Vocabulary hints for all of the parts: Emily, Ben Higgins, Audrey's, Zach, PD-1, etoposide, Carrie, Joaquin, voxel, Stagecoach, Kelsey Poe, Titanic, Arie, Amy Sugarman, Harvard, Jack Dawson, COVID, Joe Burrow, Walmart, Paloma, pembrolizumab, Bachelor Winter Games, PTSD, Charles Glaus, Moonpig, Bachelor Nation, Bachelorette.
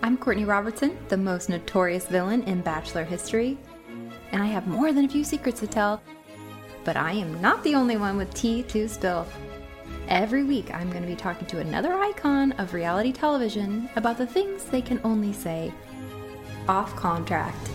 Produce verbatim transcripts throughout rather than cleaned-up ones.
I'm Courtney Robertson, the most notorious villain in Bachelor history, and I have more than a few secrets to tell. But I am not the only one with tea to spill. Every week I'm going to be talking to another icon of reality television about the things they can only say off contract.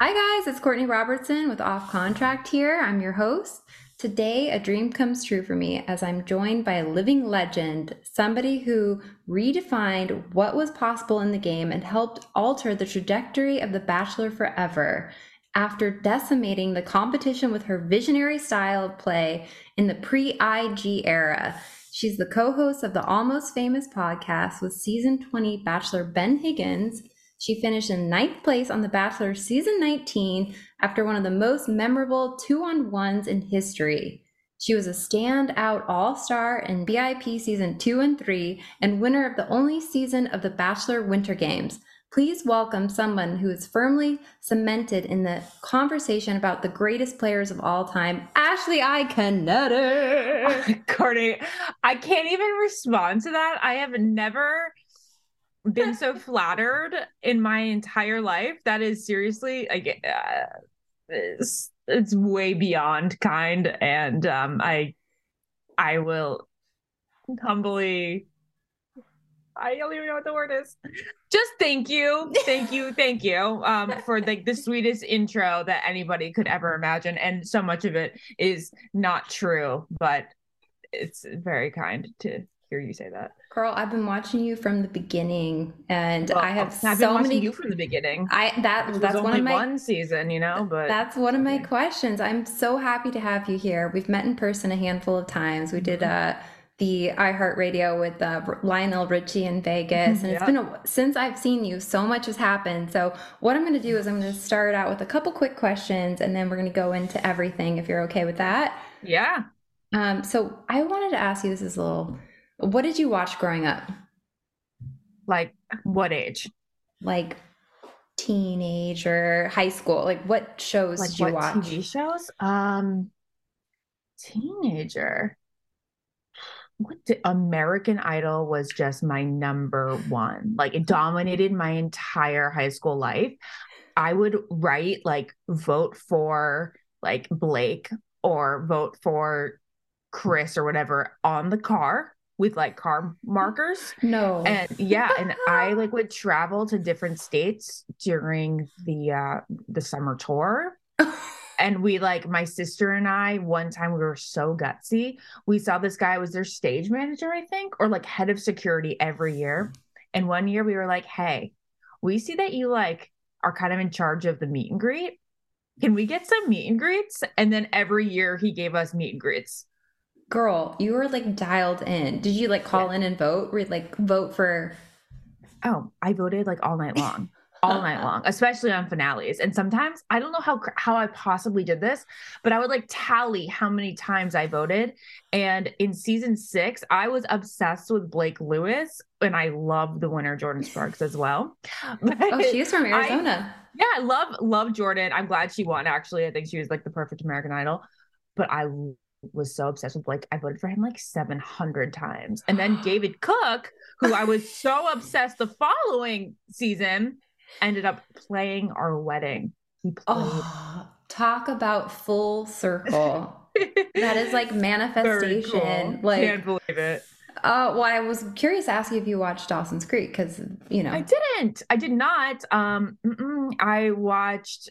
Hi guys, it's Courtney Robertson with Off Contract here. I'm your host. Today, a dream comes true for me as I'm joined by a living legend, somebody who redefined what was possible in the game and helped alter the trajectory of The Bachelor forever. After decimating the competition with her visionary style of play in the pre-I G era, she's the co-host of the Almost Famous podcast with season twenty Bachelor Ben Higgins. She finished in ninth place on The Bachelor season nineteen after one of the most memorable two-on-ones in history. She was a standout all-star in V I P season two and three and winner of the only season of The Bachelor Winter Games. Please welcome someone who is firmly cemented in the conversation about the greatest players of all time, Ashley Iconetter. Courtney, I can't even respond to that. I have never... been so flattered in my entire life. That is seriously, I get, uh, it's, it's way beyond kind. And um, I, I will humbly, I don't even know what the word is. Just thank you. Thank you. Thank you um, for like the sweetest intro that anybody could ever imagine. And so much of it is not true, but it's very kind to hear you say that. Girl, I've been watching you from the beginning, and well, I have so many. I've been watching many, you from the beginning. I that that's one of my one season, you know. But that's one of my questions. I'm so happy to have you here. We've met in person a handful of times. We did uh, the iHeartRadio with uh, Lionel Richie in Vegas, and it's yeah. been a, since I've seen you. So much has happened. So what I'm going to do is I'm going to start out with a couple quick questions, and then we're going to go into everything. If you're okay with that, yeah. Um. So I wanted to ask you. This is a little. What did you watch growing up? Like what age? Like teenage or high school? Like what shows like did what you watch? T V shows? Um, teenager. What did, American Idol was just my number one. Like it dominated my entire high school life. I would write like vote for like Blake or vote for Chris or whatever on the car. With like car markers. No. And yeah. And I like would travel to different states during the, uh, the summer tour. And we like, my sister and I, one time we were so gutsy. We saw this guy was their stage manager, I think, or like head of security every year. And one year we were like, hey, we see that you like are kind of in charge of the meet and greet. Can we get some meet and greets? And then every year he gave us meet and greets. Girl, you were like dialed in. Did you like call yeah. in and vote? Or, like vote for? Oh, I voted like all night long. all night long, especially on finales. And sometimes I don't know how, how I possibly did this, but I would like tally how many times I voted. And in season six, I was obsessed with Blake Lewis, and I love the winner, Jordan Sparks, as well. But oh, she's from Arizona. I, yeah. I love, love Jordan. I'm glad she won. Actually, I think she was like the perfect American Idol, but I was so obsessed with Blake. I voted for him like seven hundred times. And then David Cook, who I was so obsessed the following season, ended up playing our wedding. He played. Oh, talk about full circle. That is like manifestation. Very cool. Like, can't believe it. Uh, well, I was curious to ask you if you watched Dawson's Creek, because, you know. I didn't. I did not. Um, I watched,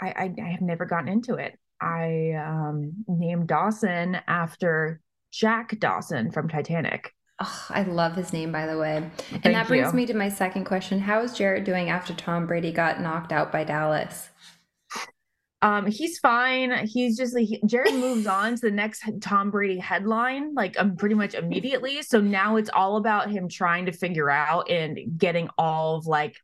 I, I, I have never gotten into it. I um, named Dawson after Jack Dawson from Titanic. Oh, I love his name, by the way. And Thank that brings you. me to my second question. How is Jared doing after Tom Brady got knocked out by Dallas? Um, he's fine. He's just like, he, Jared moves on to the next Tom Brady headline, like um, pretty much immediately. So now it's all about him trying to figure out and getting all of like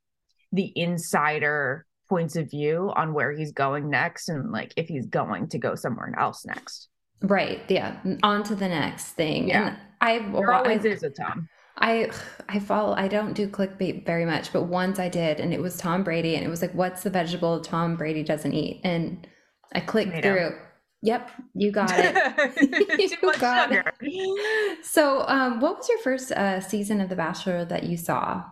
the insider points of view on where he's going next, and like if he's going to go somewhere else next. Right. Yeah. On to the next thing. Yeah. And I've there always I, is a Tom. I I follow I don't do clickbait very much, but once I did, and it was Tom Brady, and it was like, what's the vegetable Tom Brady doesn't eat? And I clicked Tomato. through. Yep, you got it. you got it. So um what was your first uh season of The Bachelor that you saw?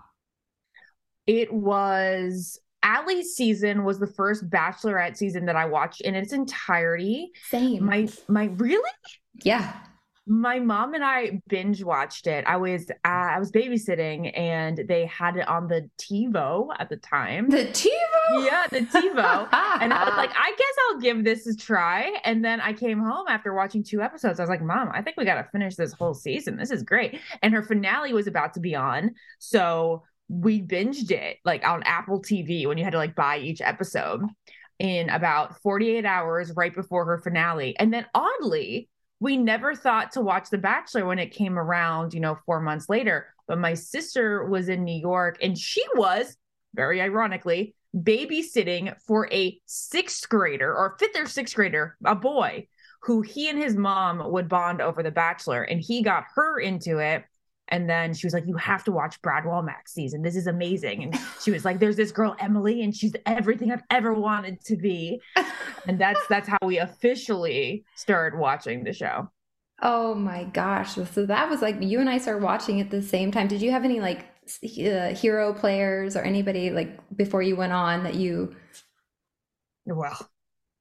It was Allie's season was the first Bachelorette season that I watched in its entirety. Same. My, my, really? Yeah. My mom and I binge watched it. I was, uh, I was babysitting, and they had it on the TiVo at the time. The TiVo? Yeah, the TiVo. And I was like, I guess I'll give this a try. And then I came home after watching two episodes. I was like, Mom, I think we got to finish this whole season. This is great. And her finale was about to be on. So we binged it like on Apple T V when you had to like buy each episode in about forty-eight hours right before her finale. And then oddly, we never thought to watch The Bachelor when it came around, you know, four months later. But my sister was in New York, and she was, very ironically, babysitting for a sixth grader or fifth or sixth grader, a boy, who he and his mom would bond over The Bachelor. And he got her into it. And then she was like, you have to watch Brad Womack's season. This is amazing. And she was like, there's this girl, Emily, and she's everything I've ever wanted to be. And that's that's how we officially started watching the show. Oh, my gosh. So that was like, you and I started watching at the same time. Did you have any like uh, hero players or anybody like before you went on that you? Well,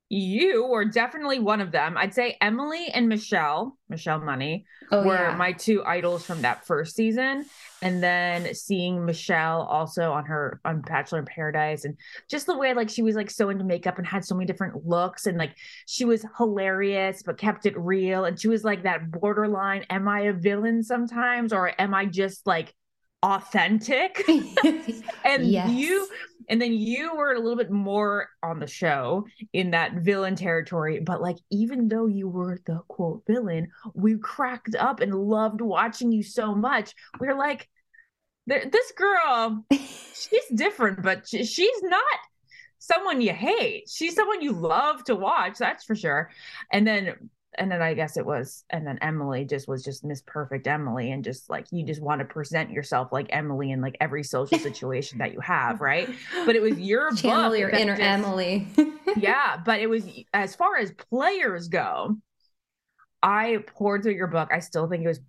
you were definitely one of them. I'd say Emily and Michelle, Michelle Money, oh, were yeah. my two idols from that first season. And then seeing Michelle also on her on Bachelor in Paradise, and just the way like she was like so into makeup and had so many different looks, and like she was hilarious but kept it real. And she was like that borderline, am I a villain sometimes, or am I just like authentic? And yes. you and then you were a little bit more on the show in that villain territory, but like even though you were the quote villain, we cracked up and loved watching you so much. We were like, this girl, she's different, but she, she's not someone you hate. She's someone you love to watch, that's for sure. And then And then I guess it was, and then Emily just was just Miss Perfect Emily. And just like, you just want to present yourself like Emily in like every social situation that you have. Right. But it was your channel your inner just, Emily. Yeah. But it was, as far as players go, I poured through your book. I still think it was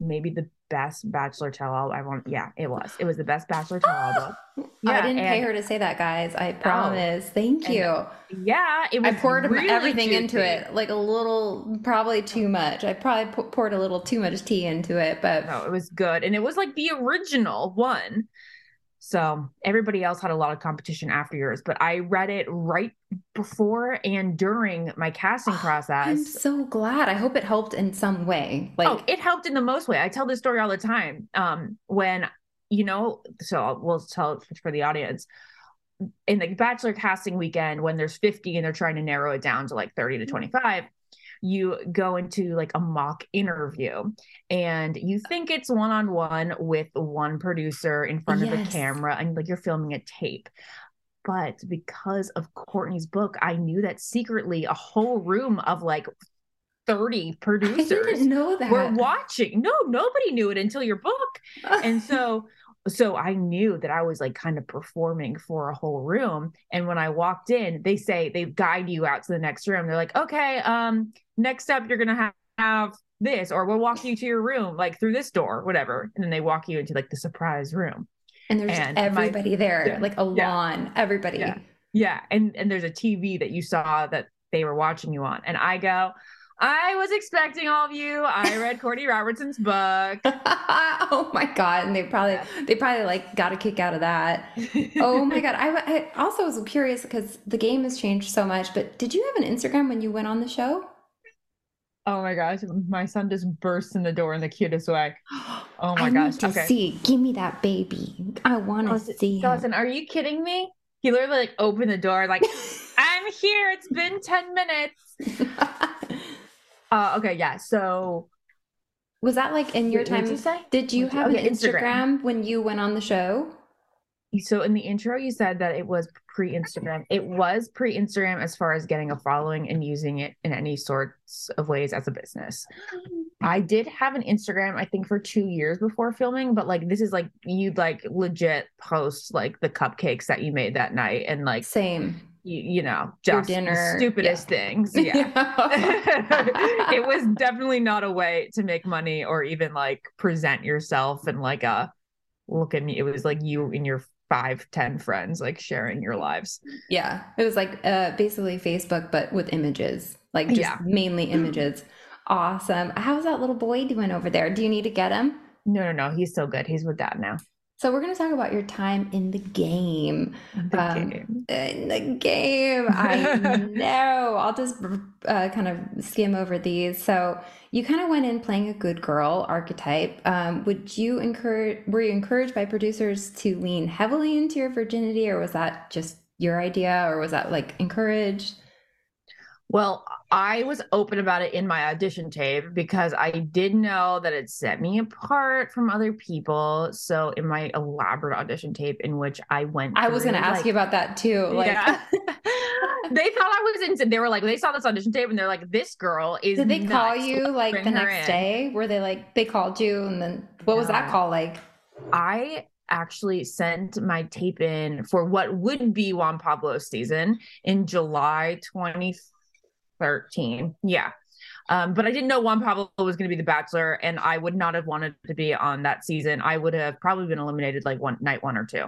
maybe the best Bachelor tell-all. I want, yeah, it was. It was the best Bachelor tell-all book. Yeah, I didn't and, pay her to say that, guys. I promise. Oh, Thank you. And, yeah, it was. I poured really everything juicy. into it, like a little, probably too much. I probably p- poured a little too much tea into it, but no, it was good, and it was like the original one. So everybody else had a lot of competition after yours, but I read it right before and during my casting process. I'm so glad. I hope it helped in some way. Like, oh, it helped in the most way. I tell this story all the time. Um, when, you know, so we'll tell it for the audience. In the Bachelor casting weekend, when there's fifty and they're trying to narrow it down to like thirty to twenty-five, you go into like a mock interview and you think it's one-on-one with one producer in front yes. of the camera and like you're filming a tape. But because of Courtney's book, I knew that secretly a whole room of like thirty producers I didn't know that. Were watching. No, nobody knew it until your book. And so, so I knew that I was like kind of performing for a whole room. And when I walked in, they say, they guide you out to the next room. They're like, okay, um, next up, you're going to have, have this, or we'll walk you to your room, like through this door, whatever. And then they walk you into like the surprise room. And there's and everybody my, there, yeah, like a lawn, yeah, everybody. Yeah. yeah. And and there's a T V that you saw that they were watching you on. And I go, I was expecting all of you. I read Courtney Robertson's book. Oh my God. And they probably, they probably like got a kick out of that. Oh my God. I, I also was curious because the game has changed so much, but did you have an Instagram when you went on the show? Oh my gosh. My son just burst in the door in the cutest way. Oh my I gosh. Need to okay. see. Give me that baby. I want to oh, see Dawson, him. Are you kidding me? He literally like opened the door like, I'm here. It's been ten minutes. uh, okay. Yeah. So was that like in your time? Did you, say? Did you have okay, an Instagram, Instagram when you went on the show? So in the intro, you said that it was pre-Instagram. It was pre-Instagram as far as getting a following and using it in any sorts of ways as a business. I did have an Instagram, I think, for two years before filming, but like this is like you'd like legit post like the cupcakes that you made that night and like same. You, you know, just the stupidest yeah. things. Yeah. yeah. It was definitely not a way to make money or even like present yourself and like a look at me. It was like you and your five, ten friends, like sharing your lives. Yeah. It was like uh, basically Facebook, but with images, like just yeah. mainly images. Awesome. How's that little boy doing over there? Do you need to get him? No, no, no. He's so good. He's with dad now. So we're going to talk about your time in the game. The um, game. In the game. I know. I'll just uh, kind of skim over these. So you kind of went in playing a good girl archetype. Um, would you encourage, were you encouraged by producers to lean heavily into your virginity, or was that just your idea, or was that like encouraged? Well, I was open about it in my audition tape because I did know that it set me apart from other people. So in my elaborate audition tape in which I went I through, was going to ask like, you about that too. Like yeah. They thought I was insane. They were like, they saw this audition tape and they're like, this girl is Did they nuts. Call you like Bring the next in. Day? Were they like, they called you and then what yeah. was that call like? I actually sent my tape in for what would be Juan Pablo's season in July twenty-fourth, thirteen. Yeah. Um, but I didn't know Juan Pablo was going to be the Bachelor, and I would not have wanted to be on that season. I would have probably been eliminated like one night, one or two.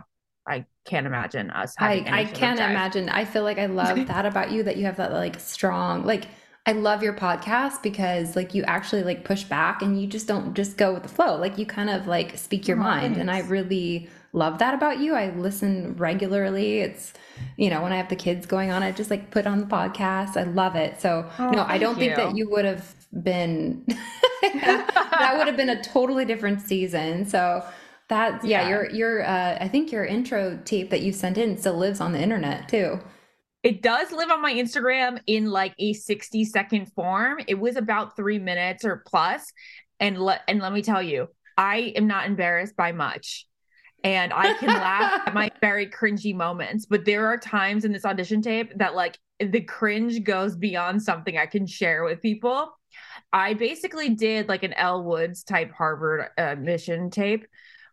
I can't imagine us. I, I can't imagine. I feel like I love that about you, that you have that like strong, like I love your podcast because like you actually like push back and you just don't just go with the flow. Like you kind of like speak your nice. mind. And I really love that about you. I listen regularly. It's, you know, when I have the kids going on, I just like put on the podcast. I love it. So oh, no, I don't you. think that you would have been, that would have been a totally different season. So that's, yeah, yeah. your, your, uh, I think your intro tape that you sent in still lives on the internet too. It does live on my Instagram in like a sixty second form. It was about three minutes or plus. And let, and let me tell you, I am not embarrassed by much. And I can laugh at my very cringy moments, but there are times in this audition tape that like the cringe goes beyond something I can share with people. I basically did like an Elle Woods type Harvard admission tape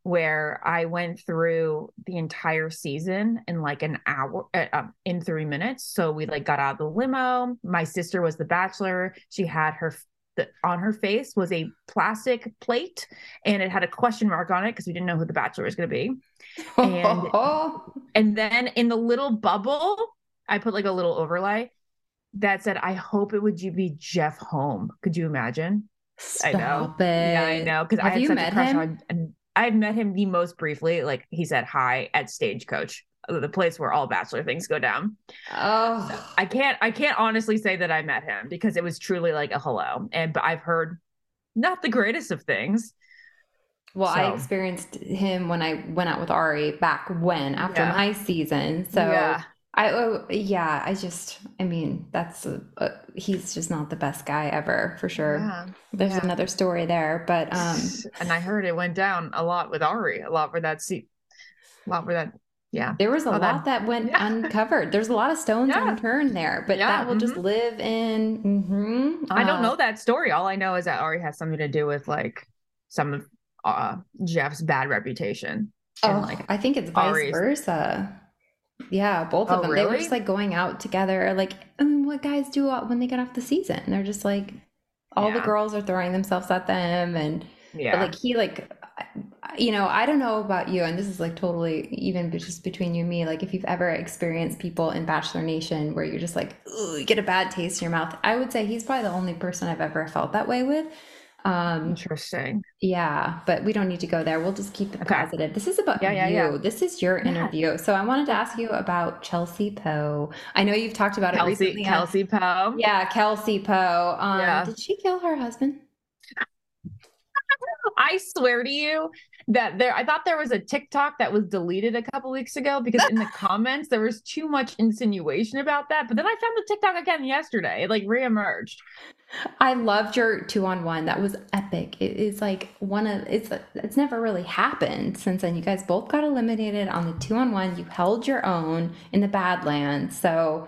where I went through the entire season in like an hour, uh, in three minutes. So we like got out of the limo. My sister was the bachelor. She had her The, on her face was a plastic plate and it had a question mark on it because we didn't know who the bachelor was going to be. And, and then in the little bubble, I put like a little overlay that said, I hope it would you be Jeff Holm. Could you imagine? Stop I know. It. Yeah, I know. Because I had such a crush him? on and I had met him the most briefly. Like he said hi at Stagecoach, the place where all Bachelor things go down. Oh, so I can't, I can't honestly say that I met him because it was truly like a hello. And but I've heard not the greatest of things. Well, so. I experienced him when I went out with Arie back when, after yeah. my season. So yeah. I oh, yeah, I just, I mean, that's a, a, he's just not the best guy ever, for sure. Yeah, There's yeah. another story there, but um, and I heard it went down a lot with Arie, a lot where that seat, a lot where that. Yeah, there was a lot that, that went yeah. uncovered. There's a lot of stones yeah. unturned there, but yeah. that will mm-hmm. just live in. Mm-hmm. I don't uh, know that story. All I know is that Arie has something to do with like some of uh, Jeff's bad reputation. Oh, and, like, I think it's vice Arie's. versa. Yeah, both of oh, them. Really? They were just like going out together. Like, I mean, what guys do when they get off the season? They're just like, all yeah. the girls are throwing themselves at them, and yeah, but, like he like. You know, I don't know about you, and this is like totally even just between you and me, like if you've ever experienced people in Bachelor Nation where you're just like, ooh, you get a bad taste in your mouth. I would say he's probably the only person I've ever felt that way with. Um, Interesting. Yeah, but we don't need to go there. We'll just keep the okay. positive. This is about yeah, you. Yeah, yeah. This is your interview. Yeah. So I wanted to ask you about Kelsey Poe. I know you've talked about Kelsey, it recently. Kelsey Poe. Yeah, Kelsey Poe. Um, yeah. Did she kill her husband? I swear to you that there, I thought there was a TikTok that was deleted a couple weeks ago because in the comments, there was too much insinuation about that. But then I found the TikTok again yesterday. It like reemerged. I loved your two on one. That was epic. It is like one of, it's, it's never really happened since then. You guys both got eliminated on the two on one. You held your own in the Badlands. So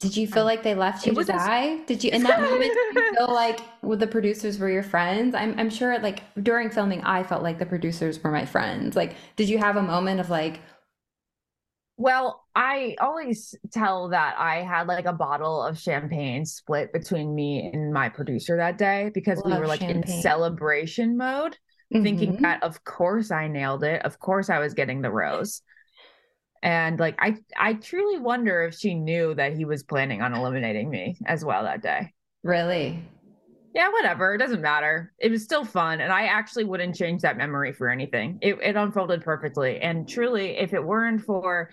did you feel like they left you to die? Did you, in that moment, did you feel like well, the producers were your friends? I'm I'm sure like during filming, I felt like the producers were my friends. Like, did you have a moment of like, well, I always tell that I had like a bottle of champagne split between me and my producer that day because we were like champagne. in celebration mode, mm-hmm. thinking that of course I nailed it. Of course I was getting the rose. And like, I, I truly wonder if she knew that he was planning on eliminating me as well that day. Really? Yeah, whatever. It doesn't matter. It was still fun. And I actually wouldn't change that memory for anything. It, it unfolded perfectly. And truly, if it weren't for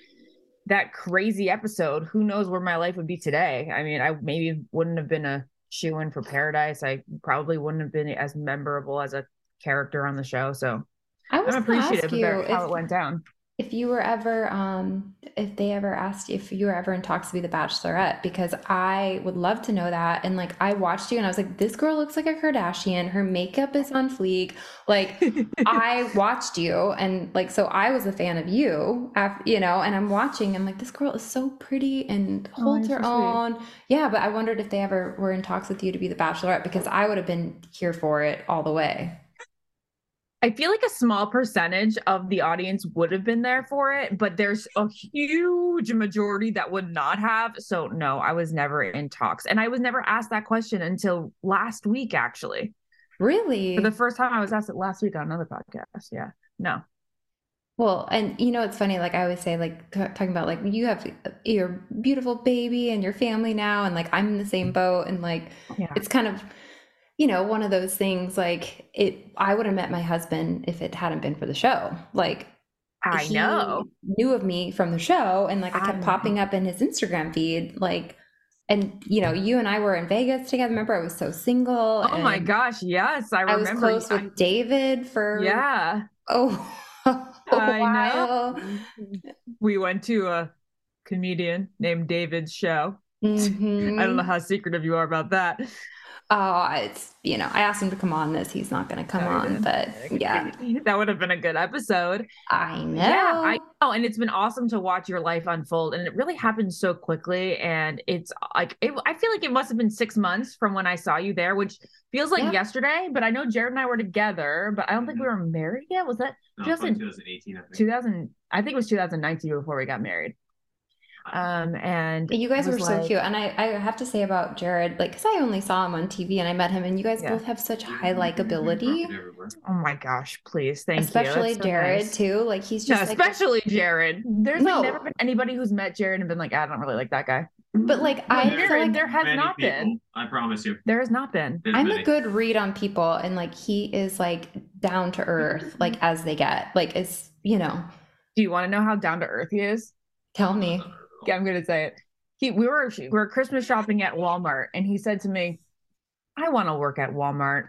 that crazy episode, who knows where my life would be today. I mean, I maybe wouldn't have been a shoo-in for Paradise. I probably wouldn't have been as memorable as a character on the show. So I was I'm appreciative of how if- it went down. If you were ever, um, if they ever asked if you were ever in talks to be the Bachelorette, because I would love to know that. And like, I watched you and I was like, this girl looks like a Kardashian. Her makeup is on fleek. Like I watched you and like, so I was a fan of you, after, you know, and I'm watching, I'm like, this girl is so pretty and holds oh, her so own. Sweet. Yeah. But I wondered if they ever were in talks with you to be the Bachelorette, because I would have been here for it all the way. I feel like a small percentage of the audience would have been there for it, but there's a huge majority that would not have. So no, I was never in talks, and I was never asked that question until last week, actually. Really? For the first time I was asked it last week on another podcast. Yeah. No. Well, and you know, it's funny, like I always say, like t- talking about like you have your beautiful baby and your family now, and like I'm in the same boat, and like yeah. it's kind of, you know, one of those things like it, I would have met my husband if it hadn't been for the show. Like I he know knew of me from the show, and like I kept I popping up in his Instagram feed, like, and you know, you and I were in Vegas together. Remember I was so single. Oh and my gosh. Yes. I remember. I was close I, with David for, yeah. Oh, a I while. Know. We went to a comedian named David's show. Mm-hmm. I don't know how secretive you are about that. Oh, it's, you know, I asked him to come on this. He's not going to come no, on, but yeah. That would have been a good episode. I know. Yeah, I know. And it's been awesome to watch your life unfold. And it really happened so quickly. And it's like, it, I feel like it must have been six months from when I saw you there, which feels like yeah. yesterday. But I know Jared and I were together, but I don't mm-hmm. think we were married yet. Was that no, twenty eighteen? I think. two thousand, I think it was two thousand nineteen before we got married. Um, and you guys were so like, cute. And I, I have to say about Jared, like, cause I only saw him on T V and I met him, and you guys yeah. both have such high likability. Oh my gosh, please. Thank especially you. Especially Jared so nice. Too. Like he's just, no, like, especially Jared. There's no. like never been anybody who's met Jared and been like, I don't really like that guy. But like, well, I there, like there has not people, been, I promise you, there has not been, There's I'm many. A good read on people. And like, he is like down to earth, like as they get, like, it's, you know, do you want to know how down to earth he is? Tell me. I'm going to say it. He, we were, we were Christmas shopping at Walmart, and he said to me, I want to work at Walmart.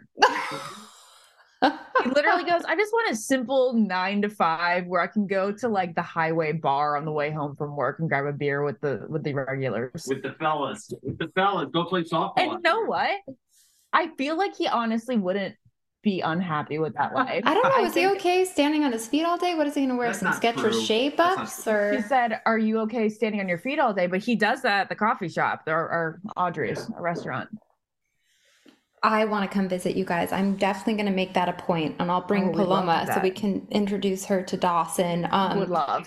He literally goes, I just want a simple nine to five where I can go to like the highway bar on the way home from work and grab a beer with the with the regulars. With the fellas. With the fellas. Go play softball. And you know what? I feel like he honestly wouldn't be unhappy with that life. I don't know. Is he okay standing on his feet all day? What is he going to wear? Some Skechers shape ups? Or he said, "Are you okay standing on your feet all day?" But he does that at the coffee shop or, or Audrey's, a restaurant. I want to come visit you guys. I'm definitely going to make that a point, and I'll bring oh, Paloma so we can introduce her to Dawson. Um, Would love.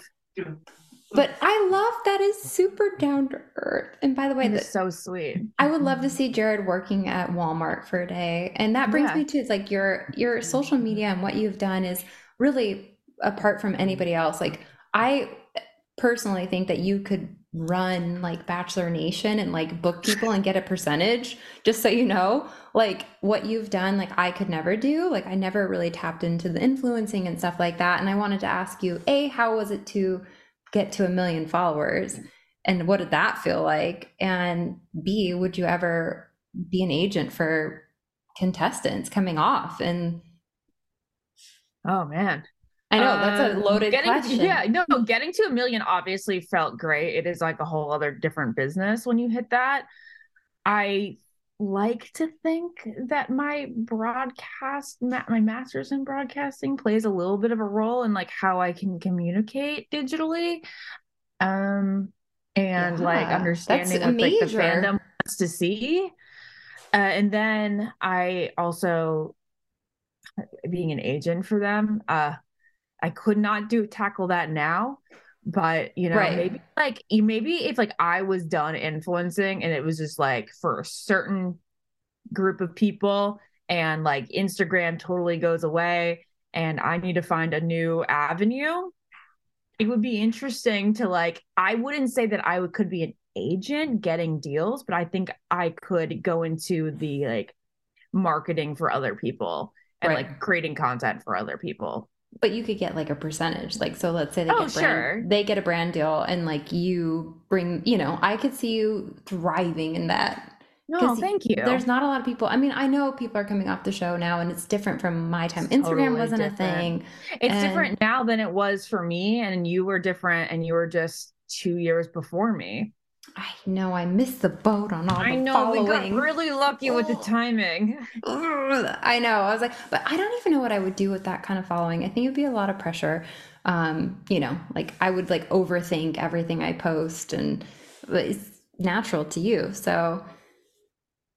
But I love that is super down to earth. And by the way, that's so sweet. I would love to see Jared working at Walmart for a day. And that brings yeah. me to like your your social media and what you've done is really apart from anybody else. Like I personally think that you could run like Bachelor Nation and like book people and get a percentage, just so you know, like what you've done, like I could never do. Like I never really tapped into the influencing and stuff like that. And I wanted to ask you, A, how was it to get to a million followers and what did that feel like? And B, would you ever be an agent for contestants coming off? And oh man, I know um, that's a loaded getting, question. Yeah, no, getting to a million obviously felt great. It is like a whole other different business when you hit that. I like to think that my broadcast, my master's in broadcasting plays a little bit of a role in like how I can communicate digitally. Um, and yeah, like understanding what like the fandom wants to see. Uh, and then I also being an agent for them, uh, I could not do tackle that now. But, you know, right. maybe like you, maybe if like I was done influencing and it was just like for a certain group of people and like Instagram totally goes away and I need to find a new avenue, it would be interesting to like, I wouldn't say that I would, could be an agent getting deals, but I think I could go into the like marketing for other people and right. like creating content for other people. But you could get like a percentage. Like, so let's say they, oh, get brand, sure. they get a brand deal and like you bring, you know, I could see you thriving in that. No, thank you. There's not a lot of people. I mean, I know people are coming off the show now and it's different from my time. It's Instagram totally wasn't different. a thing. It's and... different now than it was for me. And you were different and you were just two years before me. I know. I missed the boat on all the I know. Following. We got really lucky oh. with the timing. I know. I was like, but I don't even know what I would do with that kind of following. I think it'd be a lot of pressure. Um, you know, like I would like overthink everything I post, and but it's natural to you. So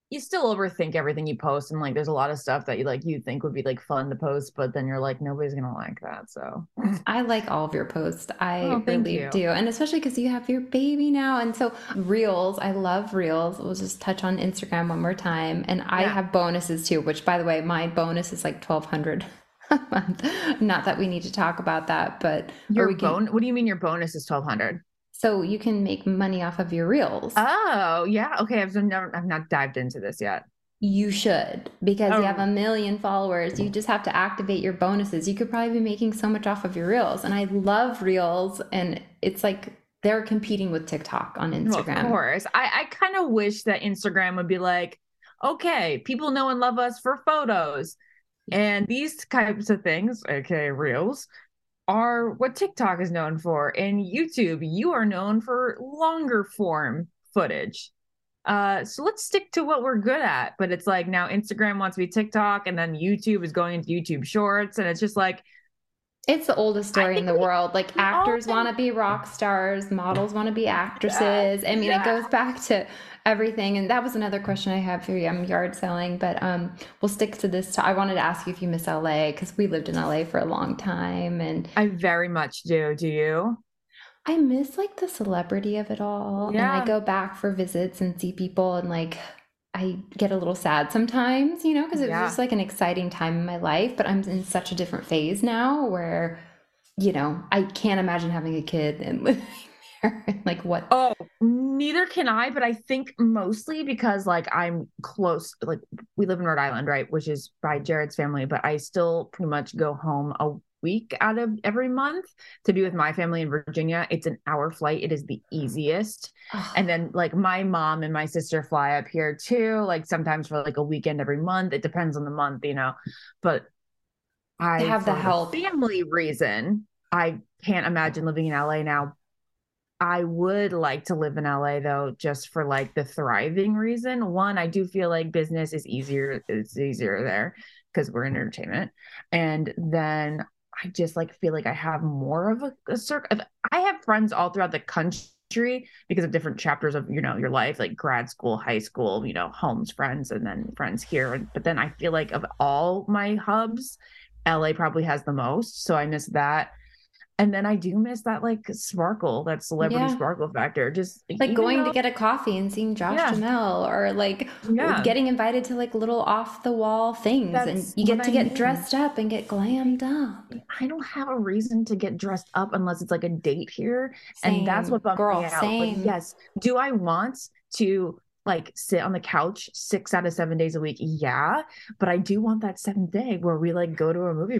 you still overthink everything you post, and like there's a lot of stuff that you like you think would be like fun to post, but then you're like, nobody's gonna like that. So I like all of your posts. I oh, really you. do, and especially because you have your baby now, and so reels. I love reels. We'll just touch on Instagram one more time, and yeah. I have bonuses too. Which, by the way, my bonus is like twelve hundred a month. Not that we need to talk about that, but your we bon- can- What do you mean your bonus is twelve hundred? So you can make money off of your reels. Oh, yeah. Okay. I've never, I've not dived into this yet. You should, because oh. you have a million followers. You just have to activate your bonuses. You could probably be making so much off of your reels. And I love reels. And it's like they're competing with TikTok on Instagram. Well, of course. I, I kind of wish that Instagram would be like, okay, people know and love us for photos. And these types of things, aka reels, are what TikTok is known for, and YouTube, you are known for longer form footage. Uh, so let's stick to what we're good at. But it's like now Instagram wants to be TikTok, and then YouTube is going into YouTube Shorts, and it's just like it's the oldest story in the we, world. Like actors think- want to be rock stars, models want to be actresses. Yeah, I mean, yeah. it goes back to everything. And that was another question I have for you. I'm yard selling, but um, we'll stick to this. T- I wanted to ask you if you miss L A because we lived in L A for a long time, and I very much do. Do you? I miss like the celebrity of it all, yeah. and I go back for visits and see people, and like I get a little sad sometimes, you know, because it yeah. was just like an exciting time in my life, but I'm in such a different phase now where, you know, I can't imagine having a kid and living there and like what. Oh, neither can I, but I think mostly because like I'm close, like we live in Rhode Island, right? Which is by Jared's family, but I still pretty much go home a week out of every month to be with my family in Virginia. It's an hour flight. It is the easiest. Oh. And then like my mom and my sister fly up here too, like sometimes for like a weekend every month. It depends on the month, you know, but I have the health family reason. I can't imagine living in L A now. I would like to live in L A though, just for like the thriving reason. One, I do feel like business is easier. It's easier there because we're in entertainment. And then I just like feel like I have more of a, a circle. I have friends all throughout the country because of different chapters of, you know, your life, like grad school, high school, you know, homes, friends, and then friends here. But then I feel like of all my hubs, L A probably has the most. So I miss that. And then I do miss that like sparkle, that celebrity yeah. sparkle factor. Just like going though, to get a coffee and seeing Josh yeah. Jamel, or like yeah. getting invited to like little off the wall things. That's and you get to I get mean. dressed up and get glammed up. I don't have a reason to get dressed up unless it's like a date here. Same. And that's what bumps Girl, me out. Same. But yes. Do I want to like sit on the couch six out of seven days a week? Yeah. But I do want that seventh day where we like go to a movie.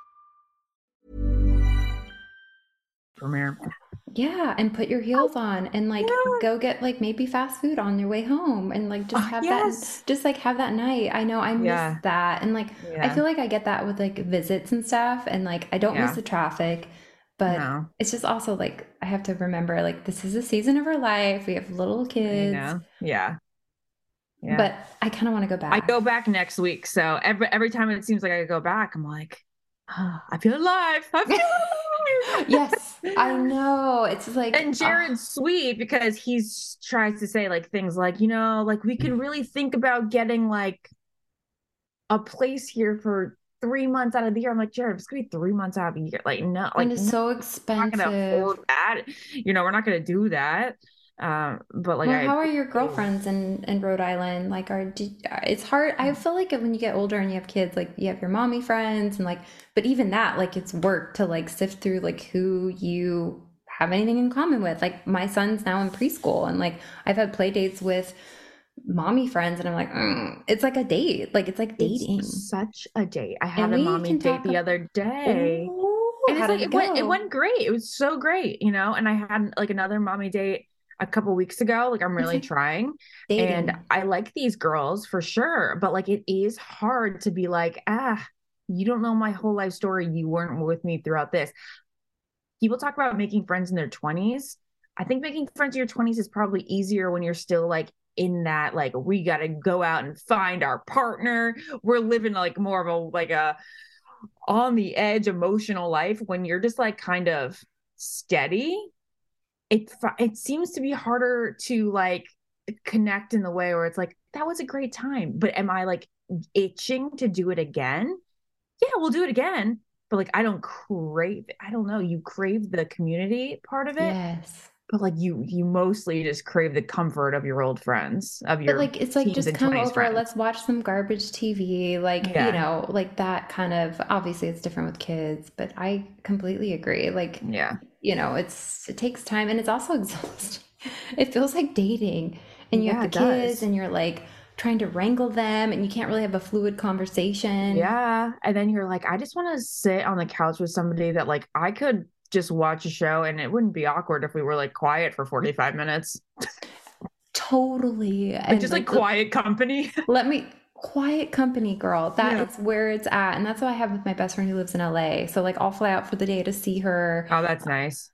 Premiere. Yeah, and put your heels on and like yeah. go get like maybe fast food on your way home and like just have oh, yes. that just like have that night. I know I miss yeah. that, and like yeah. I feel like I get that with like visits and stuff, and like I don't yeah. miss the traffic, but no. it's just also like I have to remember like this is a season of our life. We have little kids. I know. Yeah. Yeah. But I kind of want to go back. I go back next week, so every every time it seems like I go back, I'm like, oh, I feel alive. I feel alive. Yes, I know. It's like, and Jared's uh, sweet because he tries to say like things like, you know, like we can really think about getting like a place here for three months out of the year. I'm like, Jared, it's gonna be three months out of the year. Like, no, like it's no, so expensive. We're not gonna afford that. You know, we're not gonna do that. Um, but like, well, I, how are your girlfriends in, in Rhode Island? Like, are do, it's hard. I feel like when you get older and you have kids, like you have your mommy friends and like, but even that, like it's work to like sift through like who you have anything in common with. Like my son's now in preschool and like I've had play dates with mommy friends and I'm like, mm. it's like a date. Like it's like dating. It's such a date. I had and a mommy date the a- other day. Ooh, and it's like, it, it, went, it went great. It was so great, you know? And I had like another mommy date a couple weeks ago. Like I'm really trying dating. And I like these girls for sure, but like it is hard to be like, ah, you don't know my whole life story. You weren't with me throughout this. People talk about making friends in their twenties. I think making friends in your twenties is probably easier when you're still like in that, like we got to go out and find our partner. We're living like more of a like a on the edge emotional life. When you're just like kind of steady, It it seems to be harder to like connect in the way where it's like, that was a great time, but am I like itching to do it again? Yeah, we'll do it again. But like, I don't crave it. I don't know. You crave the community part of it. Yes. But like you, you mostly just crave the comfort of your old friends of your, but like, it's like, just come over, friends. Let's watch some garbage T V. Like, yeah. you know, like that kind of, obviously it's different with kids, but I completely agree. Like, yeah, you know, it's, it takes time and it's also exhausting. It feels like dating and you yeah, have the kids does. And you're like trying to wrangle them and you can't really have a fluid conversation. Yeah. And then you're like, I just want to sit on the couch with somebody that like I could just watch a show and it wouldn't be awkward if we were like quiet for forty-five minutes. Totally. Like, and just like, like quiet company. Let me quiet company, girl. That yeah. is where it's at. And that's what I have with my best friend who lives in L A. So like I'll fly out for the day to see her. Oh, that's nice.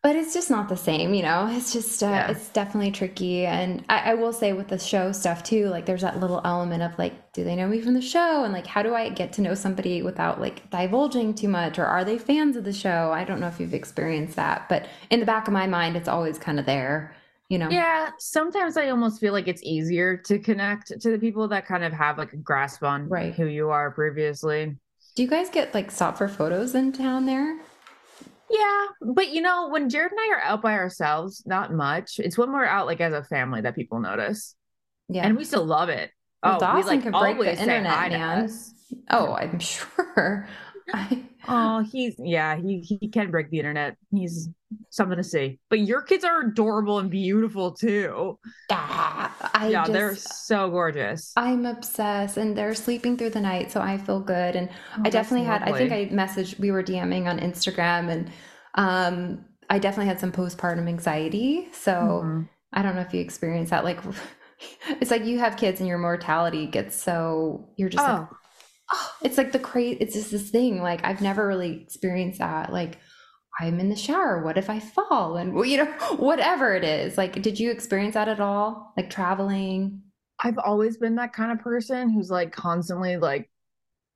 But it's just not the same, you know, it's just, uh, yeah. it's definitely tricky. And I, I will say with the show stuff too, like there's that little element of like, do they know me from the show? And like, how do I get to know somebody without like divulging too much? Or are they fans of the show? I don't know if you've experienced that, but in the back of my mind, it's always kind of there, you know? Yeah. Sometimes I almost feel like it's easier to connect to the people that kind of have like a grasp on right. who you are previously. Do you guys get like stopped for photos in town there? Yeah. But you know, when Jared and I are out by ourselves, not much. It's when we're out like as a family that people notice. Yeah. And we still love it. Well, oh, Dawson we, like, can break the internet, man. Oh, I'm sure. I... Oh, he's, yeah, he, he can break the internet. He's something to see. But your kids are adorable and beautiful too. Ah, I yeah, just, they're so gorgeous. I'm obsessed and they're sleeping through the night. So I feel good. And oh, I definitely had, lovely. I think I messaged, we were DMing on Instagram and um, I definitely had some postpartum anxiety. So mm-hmm. I don't know if you experience that. Like, it's like you have kids and your mortality gets so, you're just oh. like, oh, it's like the crazy, it's just this thing. Like I've never really experienced that. Like I'm in the shower. What if I fall? And well, you know, whatever it is, like, did you experience that at all? Like traveling? I've always been that kind of person who's like constantly like,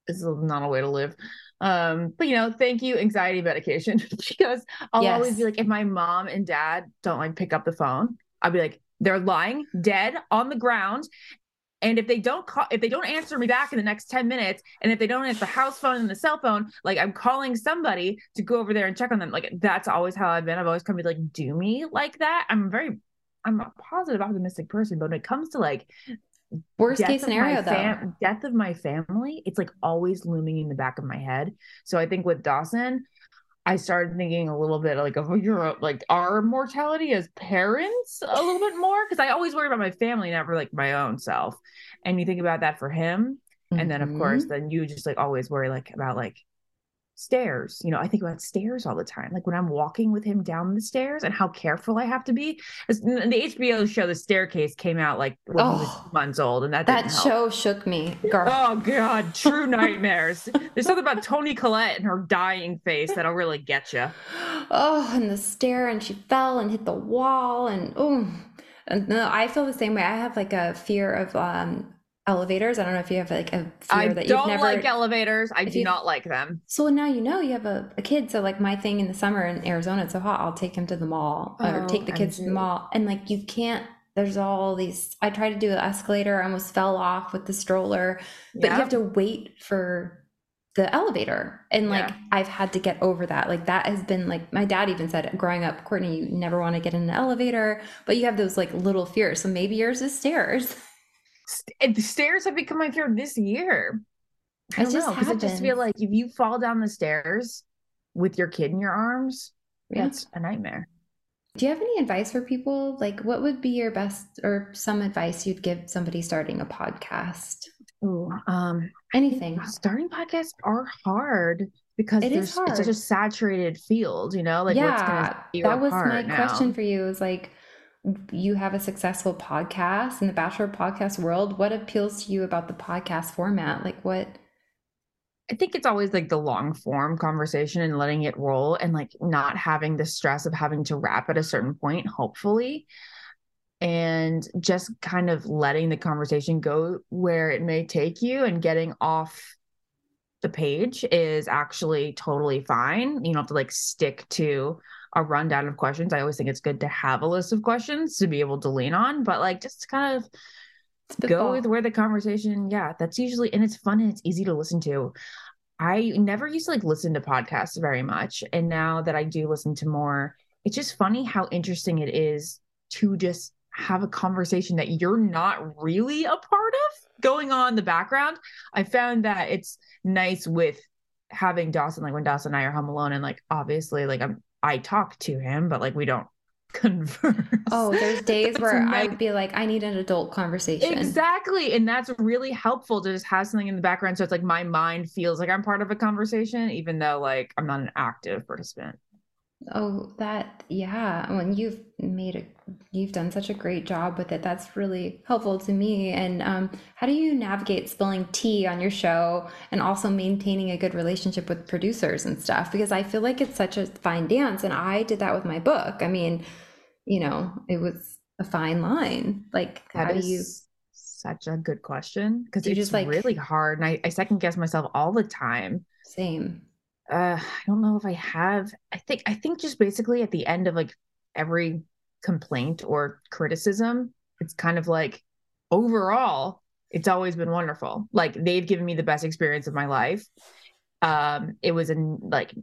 this is not a way to live. Um, but you know, thank you, anxiety medication, because I'll yes. always be like, if my mom and dad don't like pick up the phone, I'll be like, they're lying dead on the ground. And if they don't call, if they don't answer me back in the next ten minutes, and if they don't answer the house phone and the cell phone, like I'm calling somebody to go over there and check on them. Like that's always how I've been. I've always come to like, do me like that. I'm very, I'm a positive, optimistic person, but when it comes to like worst case scenario, fam- though, death of my family, it's like always looming in the back of my head. So I think with Dawson, I started thinking a little bit like of Europe, like our mortality as parents a little bit more. Cause I always worry about my family, never like my own self. And you think about that for him. Mm-hmm. And then of course, then you just like always worry like about like stairs, you know, I think about stairs all the time. Like when I'm walking with him down the stairs and how careful I have to be. The H B O show, The Staircase came out like when oh, he was two months old. And that, that didn't help. Show shook me. Girl. Oh God. True nightmares. There's something about Toni Collette and her dying face that'll really get you. Oh, and the stair and she fell and hit the wall. And oh, and no, I feel the same way. I have like a fear of, um, elevators. I don't know if you have like a fear I that you've never. I don't like elevators. I do not like them. So now you know you have a, a kid. So like my thing in the summer in Arizona, it's so hot. I'll take him to the mall oh, or take the kids to the mall, and like you can't. There's all these. I tried to do an escalator. I almost fell off with the stroller. But yeah. you have to wait for the elevator, and like yeah. I've had to get over that. Like that has been like my dad even said growing up, Courtney, you never want to get in an elevator, but you have those like little fears. So maybe yours is stairs. The stairs have become my fear this year. I don't know, because I just feel like if you fall down the stairs with your kid in your arms, yeah. that's a nightmare. Do you have any advice for people? Like, what would be your best or some advice you'd give somebody starting a podcast? Ooh, um, anything. Starting podcasts are hard because it is hard. It's such a saturated field, you know. Like, yeah, what's gonna be that was my now. question for you. Is like. You have a successful podcast in the Bachelor podcast world. What appeals to you about the podcast format? Like what? I think it's always like the long form conversation and letting it roll and like not having the stress of having to wrap at a certain point, hopefully. And just kind of letting the conversation go where it may take you, and getting off the page is actually totally fine. You don't have to like stick to a rundown of questions. I always think it's good to have a list of questions to be able to lean on, but like just kind of Spitball. go with where the conversation, yeah, that's usually, and it's fun and it's easy to listen to. I never used to like listen to podcasts very much. And now that I do listen to more, it's just funny how interesting it is to just have a conversation that you're not really a part of going on in the background. I found that it's nice with having Dawson, like when Dawson and I are home alone, and like, obviously like I'm, I talk to him, but like, we don't converse. Oh, there's days where my... I'd be like, I need an adult conversation. Exactly. And that's really helpful to just have something in the background. So it's like my mind feels like I'm part of a conversation, even though like I'm not an active participant. Oh, that, yeah. When you've made a, you've done such a great job with it. That's really helpful to me. And um, how do you navigate spilling tea on your show and also maintaining a good relationship with producers and stuff? Because I feel like it's such a fine dance. And I did that with my book. I mean, you know, it was a fine line. Like, that how do you? Such a good question. Because it's just like, really hard. And I, I second guess myself all the time. Same. Uh, I don't know if I have, I think, I think just basically at the end of like every complaint or criticism, it's kind of like overall, it's always been wonderful. Like they've given me the best experience of my life. Um, it was a like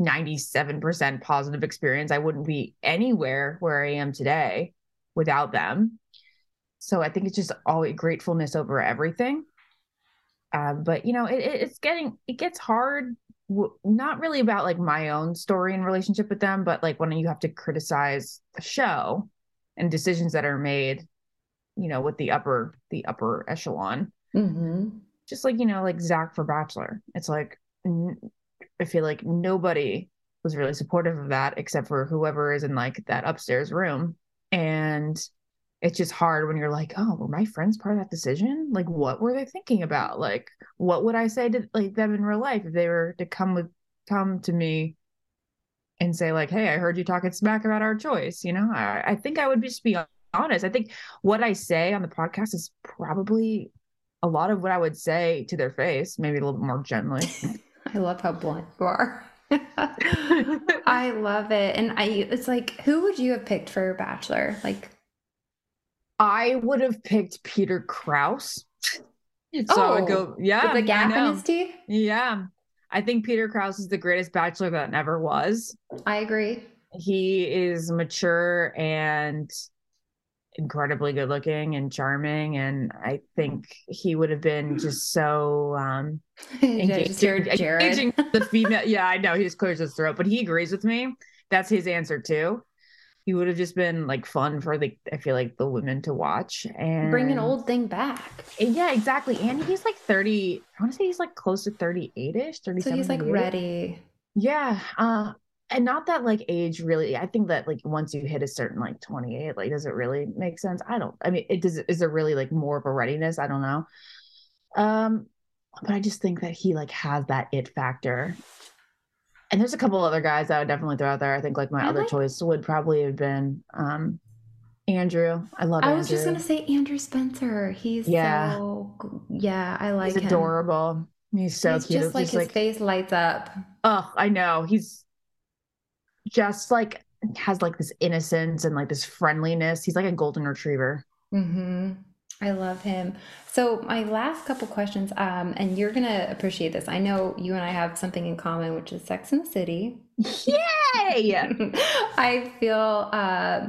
ninety-seven percent positive experience. I wouldn't be anywhere where I am today without them. So I think it's just always gratefulness over everything. Uh, but you know, it, it's getting, it gets hard. Not really about like my own story and relationship with them, but like when you have to criticize the show and decisions that are made, you know, with the upper, the upper echelon, mm-hmm. just like, you know, like Zach for Bachelor. It's like, I feel like nobody was really supportive of that except for whoever is in like that upstairs room. And it's just hard when you're like, oh, were my friends part of that decision? Like, what were they thinking about? Like, what would I say to like them in real life if they were to come with come to me and say like, hey, I heard you talking smack about our choice. You know, I, I think I would just be honest. I think what I say on the podcast is probably a lot of what I would say to their face, maybe a little bit more gently. I love how blunt you are. I love it. And I, it's like, who would you have picked for your Bachelor? Like, I would have picked Peter Krause. So oh, I would go, yeah. With the gap in his teeth? Yeah. I think Peter Krause is the greatest Bachelor that never was. I agree. He is mature and incredibly good looking and charming. And I think he would have been just so um, engaged, Jared. engaging the female. Yeah, I know. He just clears his throat, but he agrees with me. That's his answer too. He would have just been like fun for the, I feel like the women to watch and bring an old thing back. Yeah, exactly. And he's like thirty, I want to say he's like close to thirty-eight ish, thirty-seven. So he's like ready. Yeah. Uh, and not that like age really, I think that like once you hit a certain like twenty-eight, like, does it really make sense? I don't, I mean, it does, is there really like more of a readiness? I don't know. Um, but I just think that he like has that it factor. And there's a couple other guys that I would definitely throw out there. I think like my I other like, choice would probably have been um, Andrew. I love I Andrew. I was just going to say Andrew Spencer. He's yeah. so, yeah, I like He's him. He's adorable. He's so He's cute. Just like He's his like, face lights up. Oh, I know. He's just like, has like this innocence and like this friendliness. He's like a golden retriever. Mm-hmm. I love him. So my last couple questions, um, and you're going to appreciate this. I know you and I have something in common, which is Sex and the City. Yay! I feel, uh,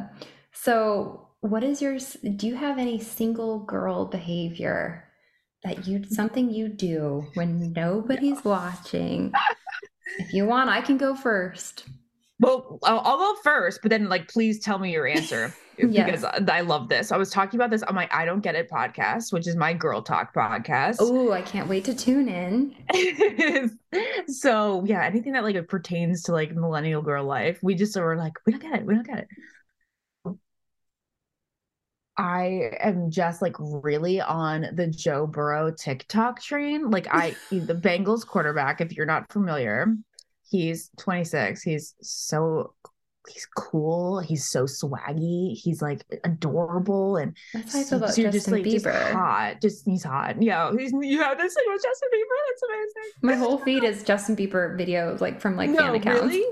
so what is your, do you have any single girl behavior that you, something you do when nobody's watching? If you want, I can go first. Well, I'll go first, but then like, please tell me your answer because yes. I love this. I was talking about this on my I Don't Get It podcast, which is my girl talk podcast. Oh, I can't wait to tune in. So yeah, anything that like it pertains to like millennial girl life, we just were like, we don't get it. We don't get it. I am just like really on the Joe Burrow TikTok train. Like I, the Bengals quarterback, if you're not familiar, he's twenty-six. He's so, he's cool. He's so swaggy. He's like adorable. And that's how I feel about Justin just, like, Bieber. Just hot. Just, he's hot. Yeah. He's, you have this thing with Justin Bieber. That's amazing. My whole feed is Justin Bieber videos, like from like no, fan accounts really?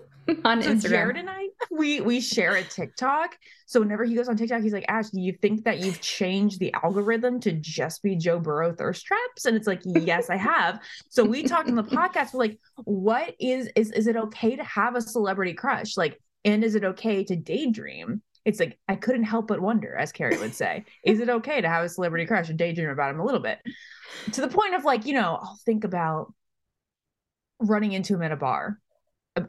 on so Instagram. Jared and I, we, we share a TikTok. So whenever he goes on TikTok, he's like, Ash, do you think that you've changed the algorithm to just be Joe Burrow thirst traps? And it's like, yes, I have. So we talk in the podcast, we're like, what is, is, is it okay to have a celebrity crush? Like, and is it okay to daydream? It's like, I couldn't help but wonder, as Carrie would say, is it okay to have a celebrity crush and daydream about him a little bit? To the point of like, you know, I'll think about running into him at a bar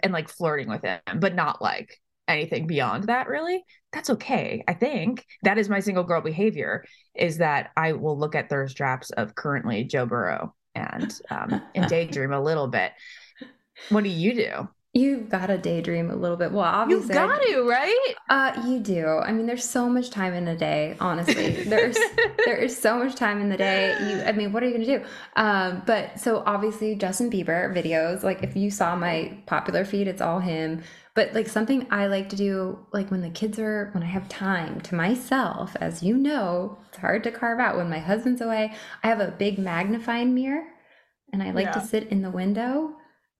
and like flirting with him, but not like anything beyond that, really, that's okay. I think that is my single girl behavior, is that I will look at thirst traps of currently Joe Burrow and, um, and daydream a little bit. What do you do? You've got to daydream a little bit. Well, obviously. You've got to, right? Uh, you do. I mean, there's so much time in a day, honestly. There's there is so much time in the day. You, I mean, what are you going to do? Um, but so obviously Justin Bieber videos, like if you saw my popular feed, it's all him. But like something I like to do, like when the kids are, when I have time to myself, as you know, it's hard to carve out when my husband's away. I have a big magnifying mirror and I like yeah. to sit in the window.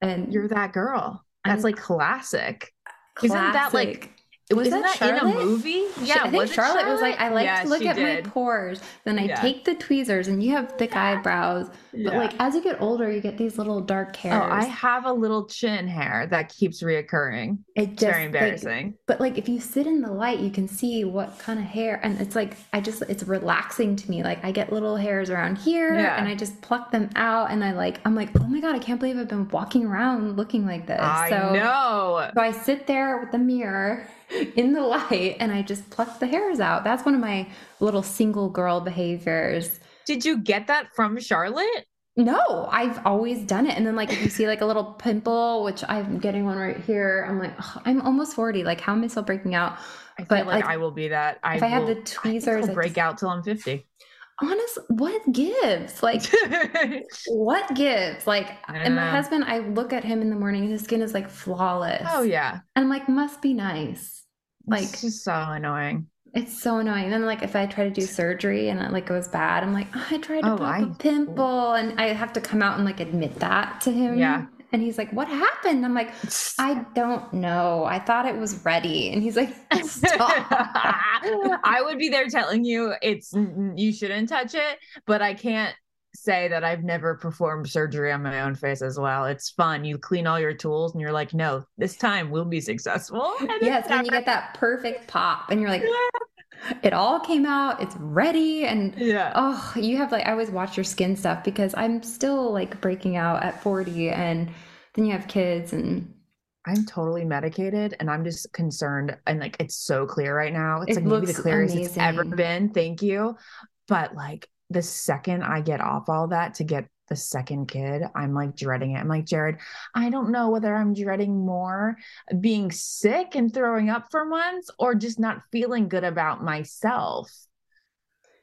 And you're that girl. That's I'm, like classic. classic. Isn't that like, was Isn't that, that in a movie? Yeah, she, I think was Charlotte, Charlotte was like, I like yeah, to look at did. my pores. Then I yeah. take the tweezers, and you have thick yeah. eyebrows. But yeah. like as you get older, you get these little dark hairs. Oh, I have a little chin hair that keeps reoccurring. It just, it's very embarrassing. Like, but like if you sit in the light, you can see what kind of hair, and it's like I just it's relaxing to me. Like I get little hairs around here, yeah. and I just pluck them out, and I like I'm like, oh my god, I can't believe I've been walking around looking like this. I so, know. So I sit there with the mirror in the light and I just plucked the hairs out. That's one of my little single girl behaviors. Did you get that from Charlotte? No, I've always done it. And then like, if you see like a little pimple, which I'm getting one right here, I'm like, oh, I'm almost forty. Like how am I still breaking out? I feel but, like, like I will be that. I if will, I have the tweezers, I'll break just, out till I'm fifty. Honestly, what gives? Like, what gives? Like, and my husband, I look at him in the morning and his skin is like flawless. Oh yeah. And I'm like, must be nice. Like, it's just so annoying. It's so annoying. And then like, if I try to do surgery and it like goes bad, I'm like, oh, I tried to oh, pop I... a pimple, and I have to come out and like admit that to him. Yeah. And he's like, what happened? I'm like, I don't know. I thought it was ready. And he's like, stop. I would be there telling you it's, you shouldn't touch it, but I can't say that I've never performed surgery on my own face as well. It's fun. You clean all your tools and you're like, no, this time we'll be successful. Yes. And you get that perfect pop and you're like, it all came out. It's ready. And yeah. oh, you have like, I always watch your skin stuff because I'm still like breaking out at forty, and then you have kids, and I'm totally medicated and I'm just concerned. And like, it's so clear right now. It's it like maybe the clearest amazing. It's ever been. Thank you. But like the second I get off all that to get the second kid, I'm like dreading it. I'm like, Jared, I don't know whether I'm dreading more being sick and throwing up for months or just not feeling good about myself.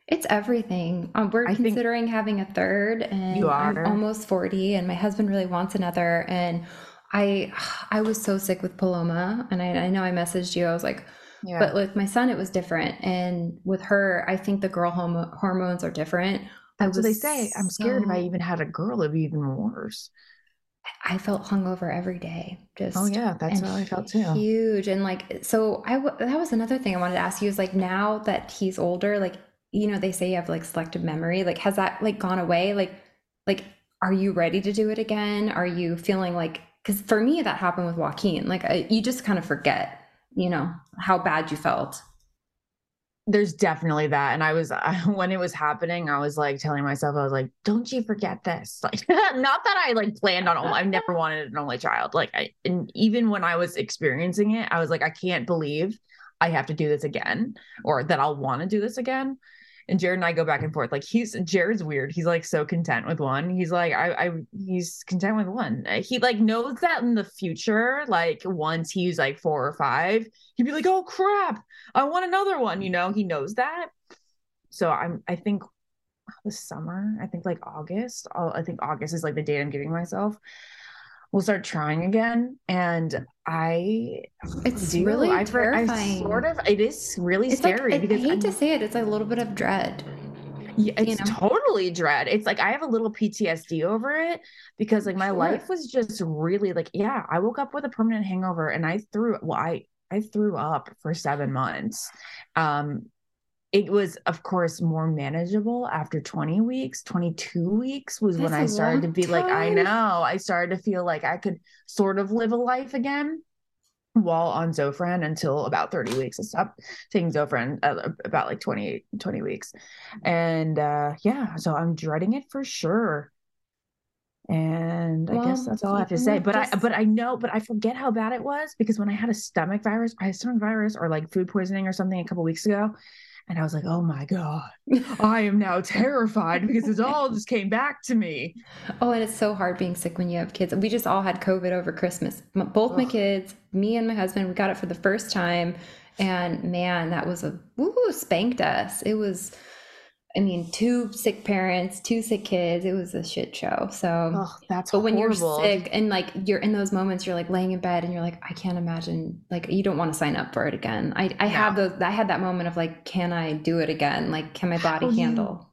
It's everything. Um, we're I considering having a third, and you are. I'm almost forty, and my husband really wants another. And I, I was so sick with Paloma, and I, I know I messaged you. I was like, yeah. but with my son, it was different. And with her, I think the girl homo- hormones are different. That's what they say. I'm scared so, if I even had a girl, it'd be even worse. I felt hungover every day. Just oh yeah, that's how I felt too. Huge. And like, so I, w- that was another thing I wanted to ask you is like, now that he's older, like, you know, they say you have like selective memory, like, has that like gone away? Like, like, are you ready to do it again? Are you feeling like, cause for me, that happened with Joaquin. Like I, you just kind of forget, you know, how bad you felt. There's definitely that. And I was, I, when it was happening, I was like telling myself, I was like, don't you forget this. Like, not that I like planned on, I've never wanted an only child. Like I, and even when I was experiencing it, I was like, I can't believe I have to do this again, or that I'll want to do this again. And Jared and I go back and forth. Like he's, Jared's weird. He's like, so content with one. He's like, I, I, he's content with one. He like knows that in the future, like once he's like four or five, he'd be like, oh crap, I want another one. You know, he knows that. So I'm, I think this summer, I think like August, I'll, I think August is like the date I'm giving myself. We'll start trying again. And I, it's do, really I've, terrifying. I sort of, it is really it's scary. Like, I because hate I'm, to say it. It's a little bit of dread. Yeah, it's you know? totally dread. It's like, I have a little P T S D over it because like my sure. life was just really like, yeah, I woke up with a permanent hangover and I threw, well, I, I threw up for seven months. Um, It was, of course, more manageable after twenty weeks. twenty-two weeks was That's when I started to be time. like, I know. I started to feel like I could sort of live a life again while on Zofran until about thirty weeks. I stopped taking Zofran uh, about like twenty, twenty weeks. And uh, yeah, so I'm dreading it for sure. And well, I guess that's all I have to say. But just... I but I know, but I forget how bad it was, because when I had a stomach virus, I had stomach virus or like food poisoning or something a couple weeks ago. And I was like, oh my God, I am now terrified because it all just came back to me. Oh, and it's so hard being sick when you have kids. We just all had COVID over Christmas. Both Ugh. my kids, me and my husband, we got it for the first time. And man, that was a, woo, spanked us. It was, I mean, two sick parents, two sick kids. It was a shit show. So oh, that's but horrible. When you're sick and like you're in those moments, you're like laying in bed and you're like, I can't imagine, like, you don't want to sign up for it again. I, I yeah. have those, I had that moment of like, can I do it again? Like, can my body how handle? You,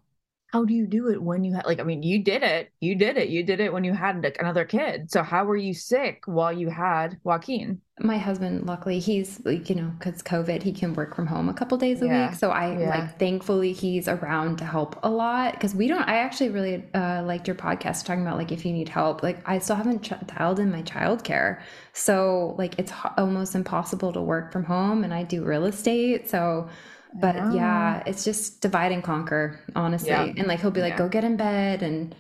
how do you do it when you had, like, I mean, you did it, you did it, you did it when you had like, another kid. So how were you sick while you had Joaquin? My husband, luckily, he's like, you know, because COVID, he can work from home a couple days a yeah. week. So I yeah. like, thankfully, he's around to help a lot, because we don't, I actually really uh, liked your podcast talking about like, if you need help, like I still haven't ch- dialed in my childcare. So like, it's ho- almost impossible to work from home, and I do real estate. So, but yeah, yeah it's just divide and conquer, honestly. Yeah. And like, he'll be like, yeah. go get in bed. And,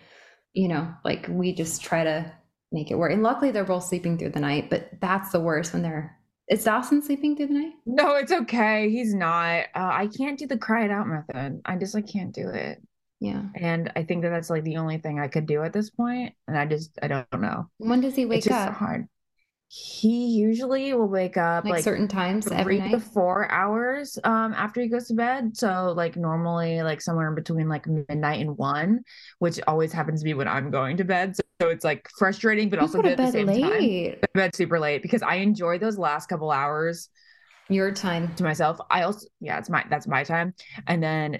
you know, like we just try to make it work. And luckily they're both sleeping through the night, but that's the worst when they're, is Dawson sleeping through the night? No, it's okay. He's not. Uh, I can't do the cry it out method. I just, I can't do it. Yeah. And I think that that's like the only thing I could do at this point. And I just, I don't know. When does he wake it's just up? So hard. He usually will wake up like, like certain times every night? Three to four hours um after he goes to bed. So like normally like somewhere in between like midnight and one, which always happens to be when I'm going to bed. So, so it's like frustrating, but you also good at the same late. time. I bed super late because I enjoy those last couple hours. Your time to myself. I also yeah, it's my that's my time. And then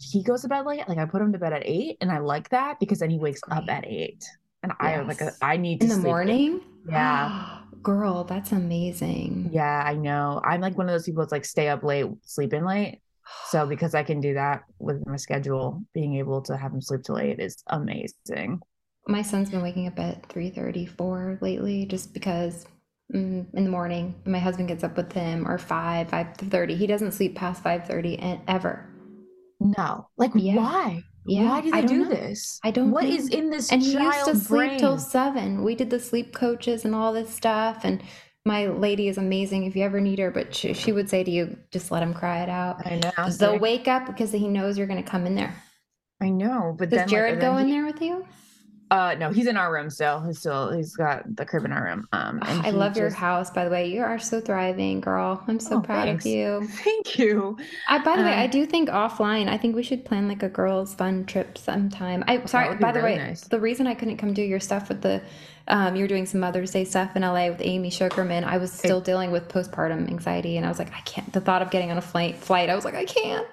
he goes to bed late. Like I put him to bed at eight, and I like that because then he wakes Great. up at eight. And yes. I have like a, I need to in the sleep morning. In. Yeah, girl, that's amazing. Yeah, I know. I'm like one of those people that's like stay up late, sleep in late. So because I can do that with my schedule, being able to have him sleep till eight is amazing. My son's been waking up at three thirty, four lately, just because mm, in the morning my husband gets up with him, or five, five thirty. He doesn't sleep past five thirty and ever. No, like yeah. why? Yeah, why do they do know. this? I don't. What think... is in this? And he used to sleep brain? till seven. We did the sleep coaches and all this stuff. And my lady is amazing if you ever need her, but she, she would say to you, just let him cry it out. I know. They'll so wake up because he knows you're going to come in there. I know, but does then, Jared like, go then he... in there with you? Uh, no, he's in our room still. He's still he's got the crib in our room. Um, and I love just... your house, by the way. You are so thriving, girl. I'm so oh, proud thanks. of you. Thank you. I, by the um, way, I do think offline. I think we should plan like a girls' fun trip sometime. I sorry. By the really way, nice. the reason I couldn't come do your stuff with the, um, you're doing some Mother's Day stuff in L A with Amy Sugarman. I was still hey. dealing with postpartum anxiety, and I was like, I can't. The thought of getting on a flight, flight, I was like, I can't.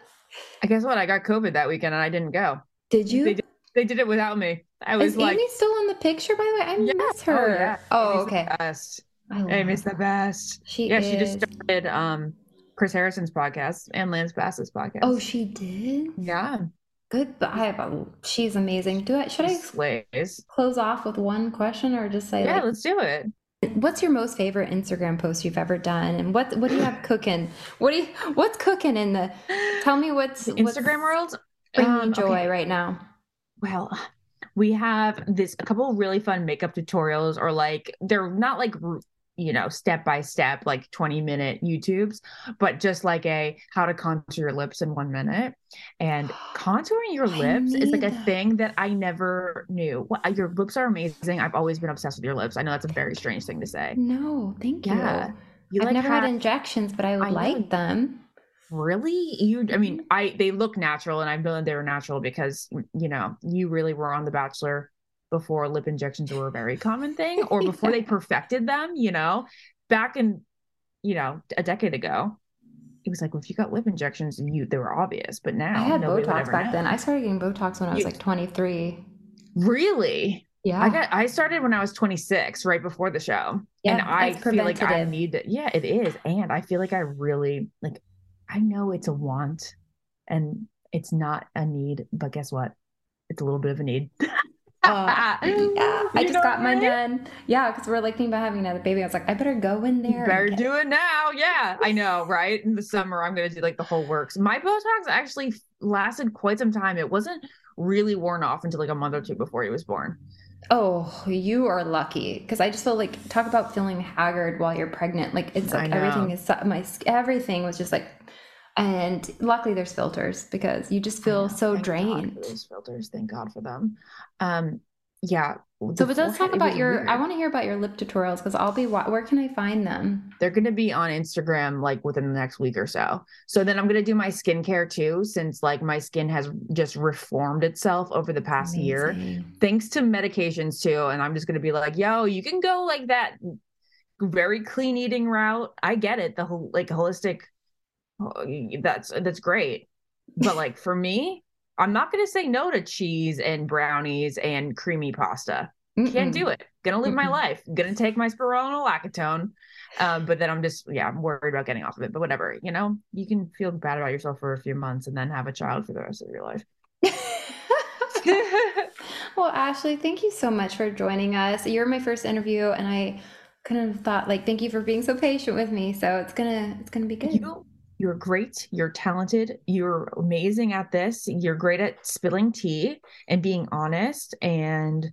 I guess what? I got COVID that weekend, and I didn't go. Did you? They did, they did it without me. I was Is like, Amy's still in the picture, by the way? I yeah. miss her. Oh, yeah. oh okay. The best. I love Amy's her. the best. She yeah, is. She just started um, Chris Harrison's podcast and Lance Bassett's podcast. Oh, she did? Yeah. Good. But I have a, she's amazing. Do I, should she I slays. close off with one question or just say, yeah, like, let's do it. What's your most favorite Instagram post you've ever done? And what, what do you have cooking? What do you, what's cooking in the, tell me what's Instagram world? Bringing um, joy okay. right now. Well, we have this, a couple of really fun makeup tutorials, or like, they're not like, you know, step-by-step, like twenty minute YouTubes, but just like a how to contour your lips in one minute. And contouring your lips is like a that. thing that I never knew. Well, your lips are amazing. I've always been obsessed with your lips. I know that's a very strange thing to say. No, thank you. Yeah. you I've like never have, had injections, but I would I like know. them. Really? You, I mean, I, they look natural, and I know they were natural because, you know, you really were on The Bachelor before lip injections were a very common thing, or before yeah. they perfected them, you know, back in, you know, a decade ago, it was like, well, if you got lip injections, you, they were obvious, but now I had Botox back know. then. I started getting Botox when I was you, like twenty-three. Really? Yeah. I got, I started when I was twenty-six, right before the show. Yeah, and I feel like I need it. Yeah, it is. And I feel like I really like, I know it's a want and it's not a need, but guess what? It's a little bit of a need. oh, yeah. I just got mine done. Yeah, because we're like thinking about having another baby. I was like, I better go in there. You better do it now. Yeah, I know, right? In the summer, I'm going to do like the whole works. My Botox actually lasted quite some time. It wasn't really worn off until like a month or two before he was born. Oh, you are lucky, because I just feel like, talk about feeling haggard while you're pregnant. Like, it's like everything is my everything was just like, and luckily there's filters, because you just feel so drained. There's filters, thank God for them. Um, yeah. So, but let's talk about your. Weird. I want to hear about your lip tutorials, because I'll be. Where can I find them? They're going to be on Instagram like within the next week or so. So then I'm going to do my skincare too, since like my skin has just reformed itself over the past Amazing. year, thanks to medications too. And I'm just going to be like, yo, you can go like that very clean eating route. I get it. The whole like holistic. That's that's great, but like for me. I'm not going to say no to cheese and brownies and creamy pasta. Mm-mm. Can't do it. Going to live my life. Going to take my spironolactone. Um, but then I'm just, yeah, I'm worried about getting off of it, but whatever, you know, you can feel bad about yourself for a few months and then have a child for the rest of your life. Well, Ashley, thank you so much for joining us. You're my first interview, and I kind of thought like, thank you for being so patient with me. So it's going to, it's going to be good. You- You're great. You're talented. You're amazing at this. You're great at spilling tea and being honest and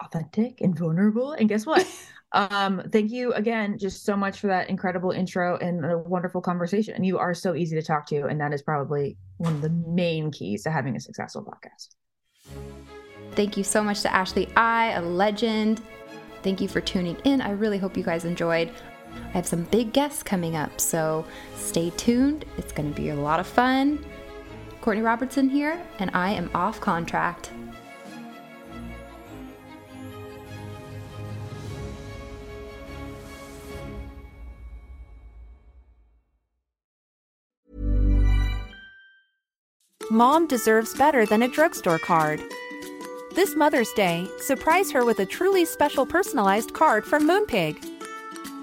authentic and vulnerable. And guess what? um, thank you again, just so much for that incredible intro and a wonderful conversation. And you are so easy to talk to. And that is probably one of the main keys to having a successful podcast. Thank you so much to Ashley I, a legend. Thank you for tuning in. I really hope you guys enjoyed. I have some big guests coming up, so stay tuned. It's going to be a lot of fun. Courtney Robertson here, and I am Off Contract. Mom deserves better than a drugstore card. This Mother's Day, surprise her with a truly special personalized card from Moonpig.